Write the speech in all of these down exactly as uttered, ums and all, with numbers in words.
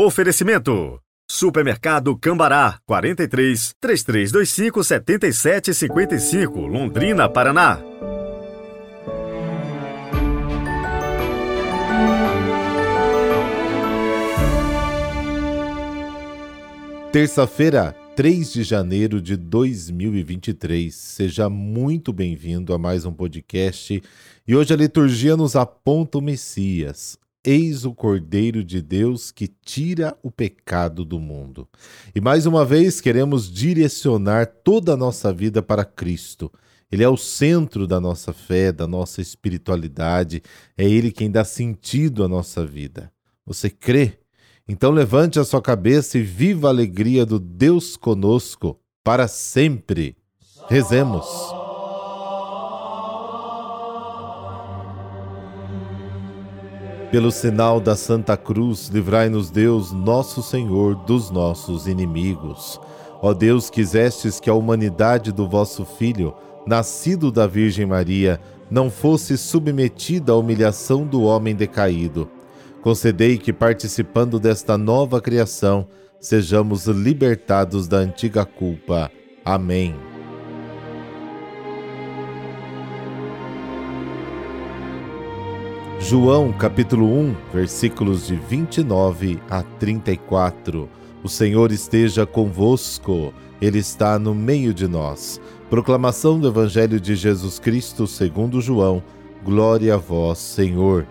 Oferecimento: Supermercado Cambará, quarenta e três, três três dois cinco, sete sete cinco cinco, Londrina, Paraná. Terça-feira, três de janeiro de dois mil e vinte e três. Seja muito bem-vindo a mais um podcast. E hoje a liturgia nos aponta o Messias. Eis o Cordeiro de Deus que tira o pecado do mundo. E mais uma vez queremos direcionar toda a nossa vida para Cristo. Ele é o centro da nossa fé, da nossa espiritualidade. É Ele quem dá sentido à nossa vida. Você crê? Então levante a sua cabeça e viva a alegria do Deus conosco para sempre. Rezemos. Pelo sinal da Santa Cruz, livrai-nos Deus, nosso Senhor, dos nossos inimigos. Ó Deus, quisestes que a humanidade do vosso Filho, nascido da Virgem Maria, não fosse submetida à humilhação do homem decaído. Concedei que, participando desta nova criação, sejamos libertados da antiga culpa. Amém. João, capítulo um, versículos de vinte e nove a trinta e quatro. O Senhor esteja convosco, Ele está no meio de nós. Proclamação do Evangelho de Jesus Cristo segundo João. Glória a vós, Senhor.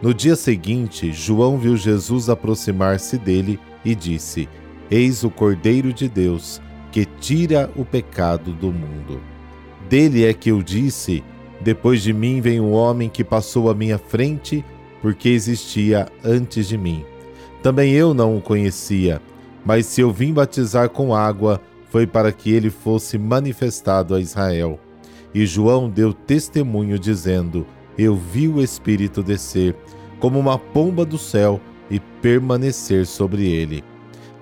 No dia seguinte, João viu Jesus aproximar-se dele e disse: Eis o Cordeiro de Deus, que tira o pecado do mundo. Dele é que eu disse: Depois de mim vem um homem que passou à minha frente, porque existia antes de mim. Também eu não o conhecia, mas se eu vim batizar com água, foi para que ele fosse manifestado a Israel. E João deu testemunho dizendo: Eu vi o Espírito descer, como uma pomba do céu, e permanecer sobre ele.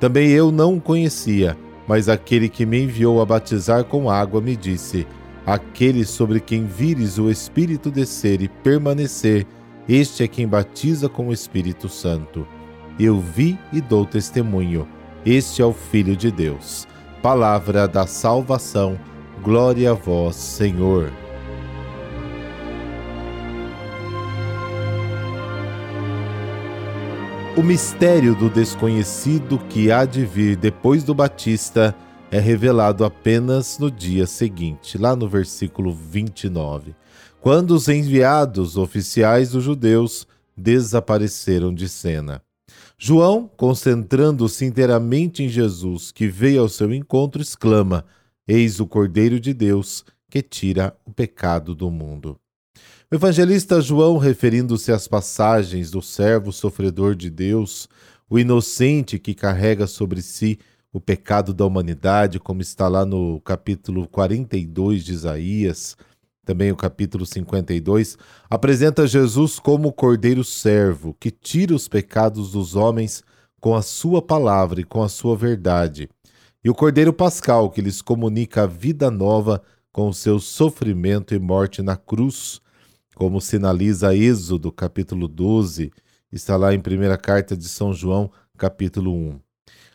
Também eu não o conhecia, mas aquele que me enviou a batizar com água me disse: Aquele sobre quem vires o Espírito descer e permanecer, este é quem batiza com o Espírito Santo. Eu vi e dou testemunho. Este é o Filho de Deus. Palavra da salvação. Glória a vós, Senhor. O mistério do desconhecido que há de vir depois do Batista é revelado apenas no dia seguinte, lá no versículo vinte e nove, quando os enviados oficiais dos judeus desapareceram de cena. João, concentrando-se inteiramente em Jesus, que veio ao seu encontro, exclama: Eis o Cordeiro de Deus que tira o pecado do mundo. O evangelista João, referindo-se às passagens do servo sofredor de Deus, o inocente que carrega sobre si o pecado da humanidade, como está lá no capítulo quarenta e dois de Isaías, também o capítulo cinquenta e dois, apresenta Jesus como o Cordeiro servo, que tira os pecados dos homens com a sua palavra e com a sua verdade, e o Cordeiro Pascal, que lhes comunica a vida nova com o seu sofrimento e morte na cruz, como sinaliza Êxodo, capítulo doze, está lá em Primeira Carta de São João, capítulo um.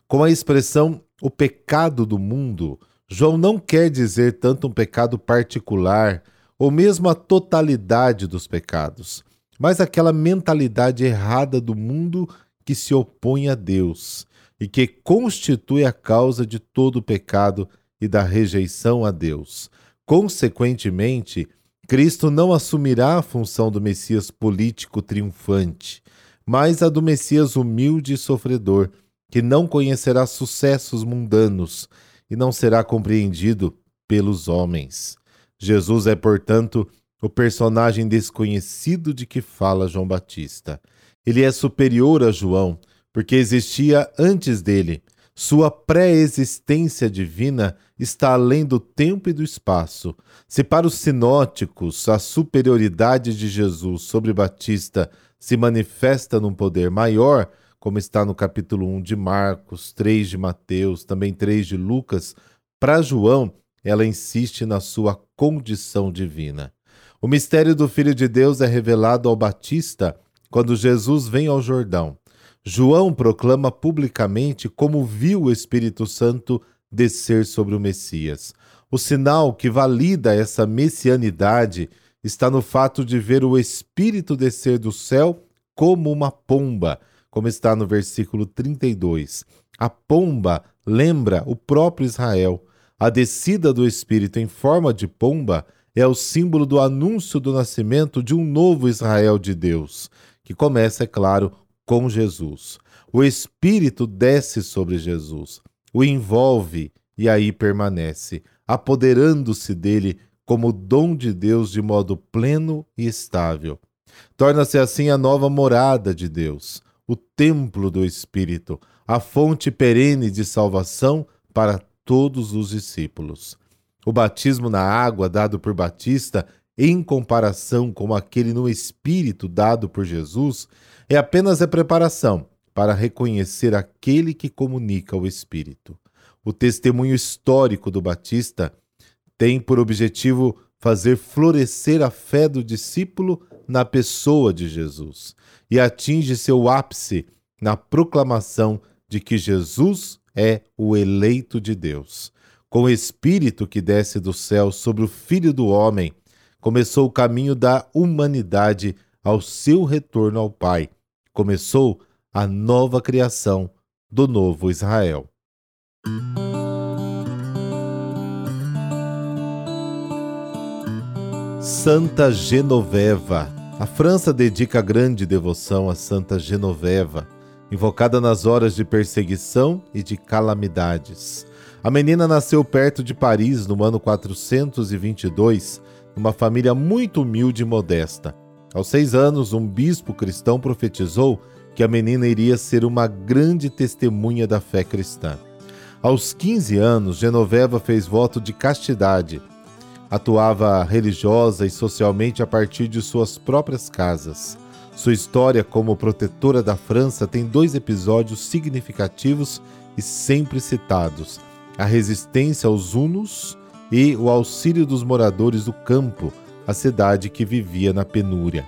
Com a expressão o pecado do mundo, João não quer dizer tanto um pecado particular ou mesmo a totalidade dos pecados, mas aquela mentalidade errada do mundo que se opõe a Deus e que constitui a causa de todo o pecado e da rejeição a Deus. Consequentemente, Cristo não assumirá a função do Messias político triunfante, mas a do Messias humilde e sofredor, que não conhecerá sucessos mundanos e não será compreendido pelos homens. Jesus é, portanto, o personagem desconhecido de que fala João Batista. Ele é superior a João, porque existia antes dele. Sua pré-existência divina está além do tempo e do espaço. Se para os sinóticos a superioridade de Jesus sobre Batista se manifesta num poder maior, como está no capítulo um de Marcos, três de Mateus, também três de Lucas, para João ela insiste na sua condição divina. O mistério do Filho de Deus é revelado ao Batista quando Jesus vem ao Jordão. João proclama publicamente como viu o Espírito Santo descer sobre o Messias. O sinal que valida essa messianidade está no fato de ver o Espírito descer do céu como uma pomba, como está no versículo trinta e dois. A pomba lembra o próprio Israel. A descida do Espírito em forma de pomba é o símbolo do anúncio do nascimento de um novo Israel de Deus, que começa, é claro, com Jesus. O Espírito desce sobre Jesus, o envolve e aí permanece, apoderando-se dele como dom de Deus de modo pleno e estável. Torna-se assim a nova morada de Deus, o templo do Espírito, a fonte perene de salvação para todos os discípulos. O batismo na água dado por Batista, em comparação com aquele no Espírito dado por Jesus, é apenas a preparação para reconhecer aquele que comunica o Espírito. O testemunho histórico do Batista tem por objetivo fazer florescer a fé do discípulo na pessoa de Jesus e atinge seu ápice na proclamação de que Jesus é o eleito de Deus. Com o Espírito que desce do céu sobre o Filho do Homem, começou o caminho da humanidade ao seu retorno ao Pai. Começou a nova criação do novo Israel. Santa Genoveva. A França dedica grande devoção a Santa Genoveva, invocada nas horas de perseguição e de calamidades. A menina nasceu perto de Paris no ano quatrocentos e vinte e dois, numa família muito humilde e modesta. Aos seis anos, um bispo cristão profetizou que a menina iria ser uma grande testemunha da fé cristã. Aos quinze anos, Genoveva fez voto de castidade. Atuava religiosa e socialmente a partir de suas próprias casas. Sua história como protetora da França tem dois episódios significativos e sempre citados: a resistência aos Hunos e o auxílio dos moradores do campo, a cidade que vivia na penúria.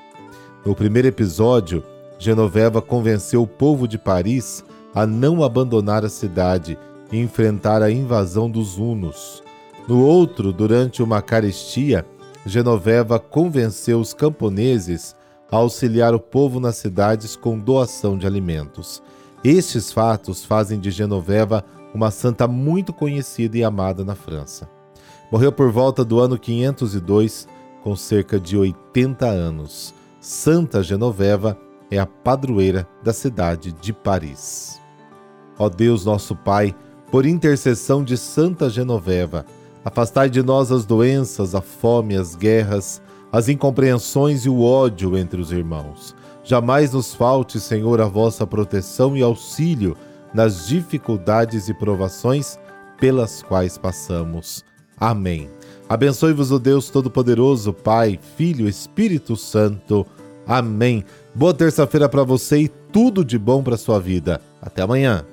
No primeiro episódio, Genoveva convenceu o povo de Paris a não abandonar a cidade e enfrentar a invasão dos Hunos. No outro, durante uma carestia, Genoveva convenceu os camponeses a auxiliar o povo nas cidades com doação de alimentos. Estes fatos fazem de Genoveva uma santa muito conhecida e amada na França. Morreu por volta do ano quinhentos e dois, com cerca de oitenta anos. Santa Genoveva é a padroeira da cidade de Paris. Ó Deus nosso Pai, por intercessão de Santa Genoveva, afastai de nós as doenças, a fome, as guerras, as incompreensões e o ódio entre os irmãos. Jamais nos falte, Senhor, a vossa proteção e auxílio nas dificuldades e provações pelas quais passamos. Amém. Abençoe-vos o Deus Todo-Poderoso, Pai, Filho, Espírito Santo. Amém. Boa terça-feira para você e tudo de bom para sua vida. Até amanhã.